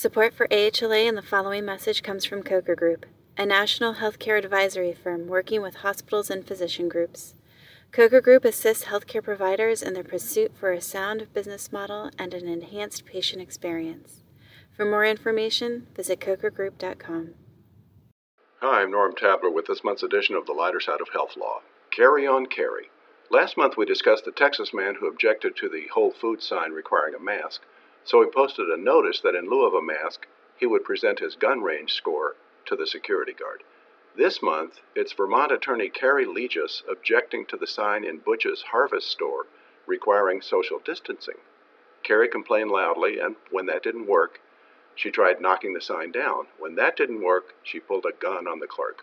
Support for AHLA and the following message comes from Coker Group, a national healthcare advisory firm working with hospitals and physician groups. Coker Group assists healthcare providers in their pursuit for a sound business model and an enhanced patient experience. For more information, visit cokergroup.com. Hi, I'm Norm Tabler with this month's edition of The Lighter Side of Health Law. Carry on, Carrie. Last month we discussed the Texas man who objected to the Whole Foods sign requiring a mask, so he posted a notice that in lieu of a mask, he would present his gun range score to the security guard. This month, it's Vermont attorney Carrie Legus objecting to the sign in Butch's Harvest Store requiring social distancing. Carrie complained loudly, and when that didn't work, she tried knocking the sign down. When that didn't work, she pulled a gun on the clerk.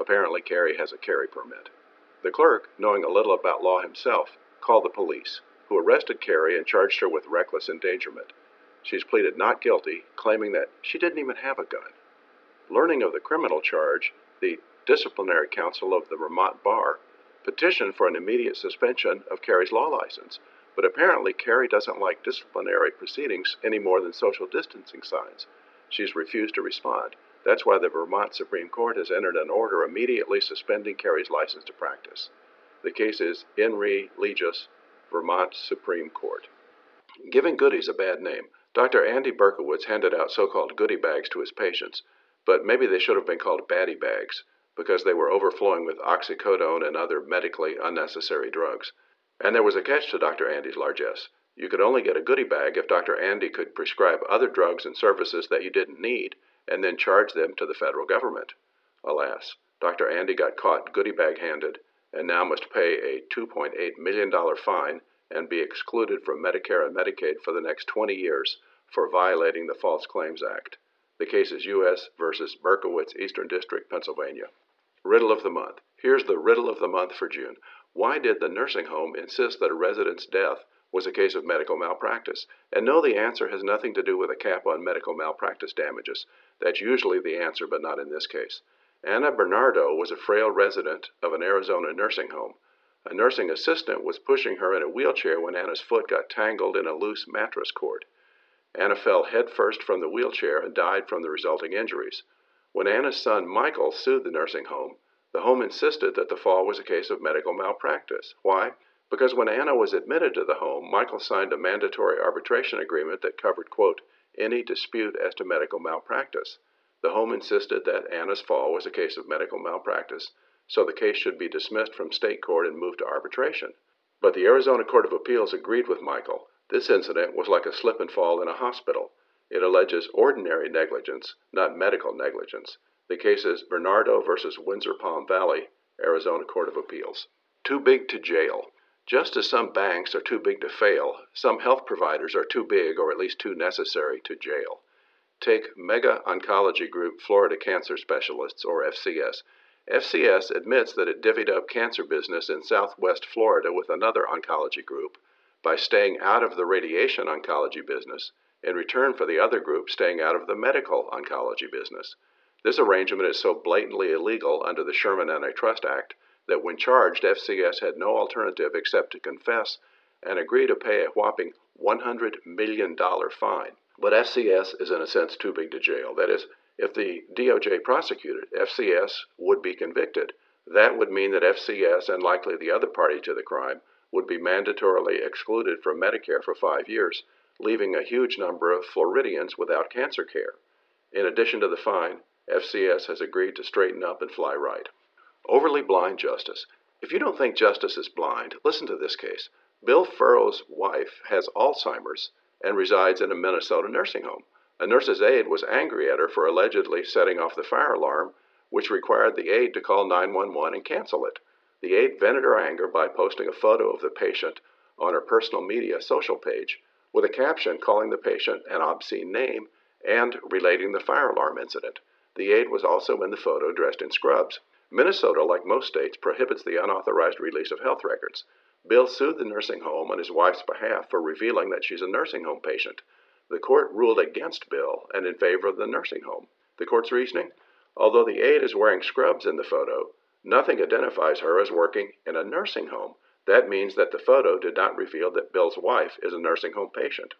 Apparently, Carrie has a carry permit. The clerk, knowing a little about law himself, called the police, who arrested Carrie and charged her with reckless endangerment. She's pleaded not guilty, claiming that she didn't even have a gun. Learning of the criminal charge, the disciplinary council of the Vermont Bar petitioned for an immediate suspension of Carrie's law license, but apparently Carrie doesn't like disciplinary proceedings any more than social distancing signs. She's refused to respond. That's why the Vermont Supreme Court has entered an order immediately suspending Carrie's license to practice. The case is In re Legius, Vermont Supreme Court. Giving goodies a bad name. Dr. Andy Berkowitz handed out so-called goodie bags to his patients, but maybe they should have been called baddie bags because they were overflowing with oxycodone and other medically unnecessary drugs. And there was a catch to Dr. Andy's largesse. You could only get a goodie bag if Dr. Andy could prescribe other drugs and services that you didn't need and then charge them to the federal government. Alas, Dr. Andy got caught goodie bag handed and now must pay a $2.8 million fine and be excluded from Medicare and Medicaid for the next 20 years for violating the False Claims Act. The case is U.S. versus Berkowitz, Eastern District, Pennsylvania. Riddle of the month. Here's the riddle of the month for June. Why did the nursing home insist that a resident's death was a case of medical malpractice? And no, the answer has nothing to do with a cap on medical malpractice damages. That's usually the answer, but not in this case. Anna Bernardo was a frail resident of an Arizona nursing home. A nursing assistant was pushing her in a wheelchair when Anna's foot got tangled in a loose mattress cord. Anna fell headfirst from the wheelchair and died from the resulting injuries. When Anna's son Michael sued the nursing home, the home insisted that the fall was a case of medical malpractice. Why? Because when Anna was admitted to the home, Michael signed a mandatory arbitration agreement that covered, quote, any dispute as to medical malpractice. The home insisted that Anna's fall was a case of medical malpractice, so the case should be dismissed from state court and moved to arbitration. But the Arizona Court of Appeals agreed with Michael. This incident was like a slip and fall in a hospital. It alleges ordinary negligence, not medical negligence. The case is Bernardo versus Windsor Palm Valley, Arizona Court of Appeals. Too big to jail. Just as some banks are too big to fail, some health providers are too big or at least too necessary to jail. Take Mega Oncology Group Florida Cancer Specialists, or FCS. FCS admits that it divvied up cancer business in Southwest Florida with another oncology group by staying out of the radiation oncology business in return for the other group staying out of the medical oncology business. This arrangement is so blatantly illegal under the Sherman Antitrust Act that when charged, FCS had no alternative except to confess and agree to pay a whopping $100 million fine. But FCS is in a sense too big to jail. That is, if the DOJ prosecuted, FCS would be convicted. That would mean that FCS and likely the other party to the crime would be mandatorily excluded from Medicare for 5 years, leaving a huge number of Floridians without cancer care. In addition to the fine, FCS has agreed to straighten up and fly right. Overly blind justice. If you don't think justice is blind, listen to this case. Bill Furrow's wife has Alzheimer's and resides in a Minnesota nursing home. A nurse's aide was angry at her for allegedly setting off the fire alarm, which required the aide to call 911 and cancel it. The aide vented her anger by posting a photo of the patient on her personal media social page with a caption calling the patient an obscene name and relating the fire alarm incident. The aide was also in the photo dressed in scrubs. Minnesota, like most states, prohibits the unauthorized release of health records. Bill sued the nursing home on his wife's behalf for revealing that she's a nursing home patient. The court ruled against Bill and in favor of the nursing home. The court's reasoning? Although the aide is wearing scrubs in the photo, nothing identifies her as working in a nursing home. That means that the photo did not reveal that Bill's wife is a nursing home patient.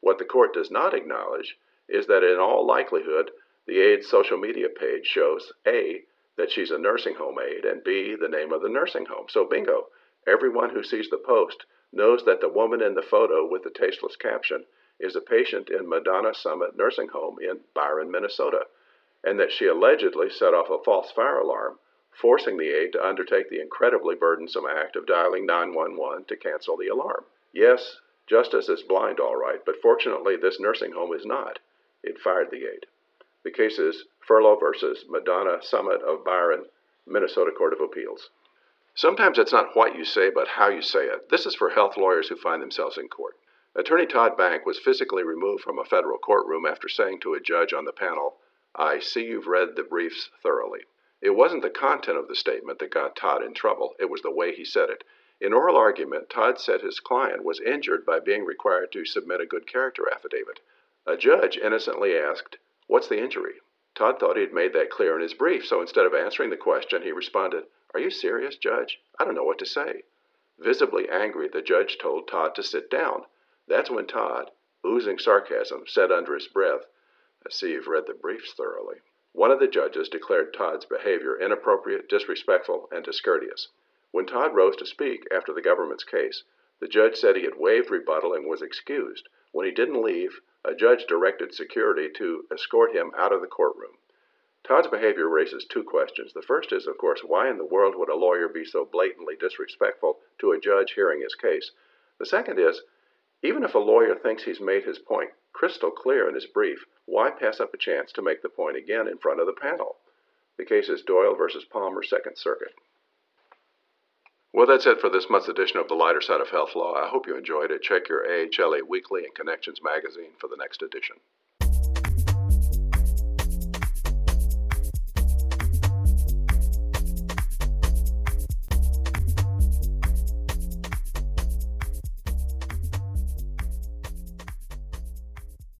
What the court does not acknowledge is that in all likelihood, the aide's social media page shows A, that she's a nursing home aide, and B, the name of the nursing home. So bingo, everyone who sees the post knows that the woman in the photo with the tasteless caption is a patient in Madonna Summit Nursing Home in Byron, Minnesota, and that she allegedly set off a false fire alarm, forcing the aide to undertake the incredibly burdensome act of dialing 911 to cancel the alarm. Yes, justice is blind all right, but fortunately this nursing home is not. It fired the aide. The case is Furlow versus Madonna Summit of Byron, Minnesota Court of Appeals. Sometimes it's not what you say, but how you say it. This is for health lawyers who find themselves in court. Attorney Todd Bank was physically removed from a federal courtroom after saying to a judge on the panel, "I see you've read the briefs thoroughly." It wasn't the content of the statement that got Todd in trouble. It was the way he said it. In oral argument, Todd said his client was injured by being required to submit a good character affidavit. A judge innocently asked, "What's the injury?" Todd thought he had made that clear in his brief, so instead of answering the question, he responded, "Are you serious, Judge? I don't know what to say." Visibly angry, the judge told Todd to sit down. That's when Todd, oozing sarcasm, said under his breath, "I see you've read the briefs thoroughly." One of the judges declared Todd's behavior inappropriate, disrespectful, and discourteous. When Todd rose to speak after the government's case, the judge said he had waived rebuttal and was excused. When he didn't leave, a judge directed security to escort him out of the courtroom. Todd's behavior raises two questions. The first is, of course, why in the world would a lawyer be so blatantly disrespectful to a judge hearing his case? The second is, even if a lawyer thinks he's made his point crystal clear in his brief, why pass up a chance to make the point again in front of the panel? The case is Doyle versus Palmer, Second Circuit. Well, that's it for this month's edition of The Lighter Side of Health Law. I hope you enjoyed it. Check your AHLA Weekly and Connections magazine for the next edition.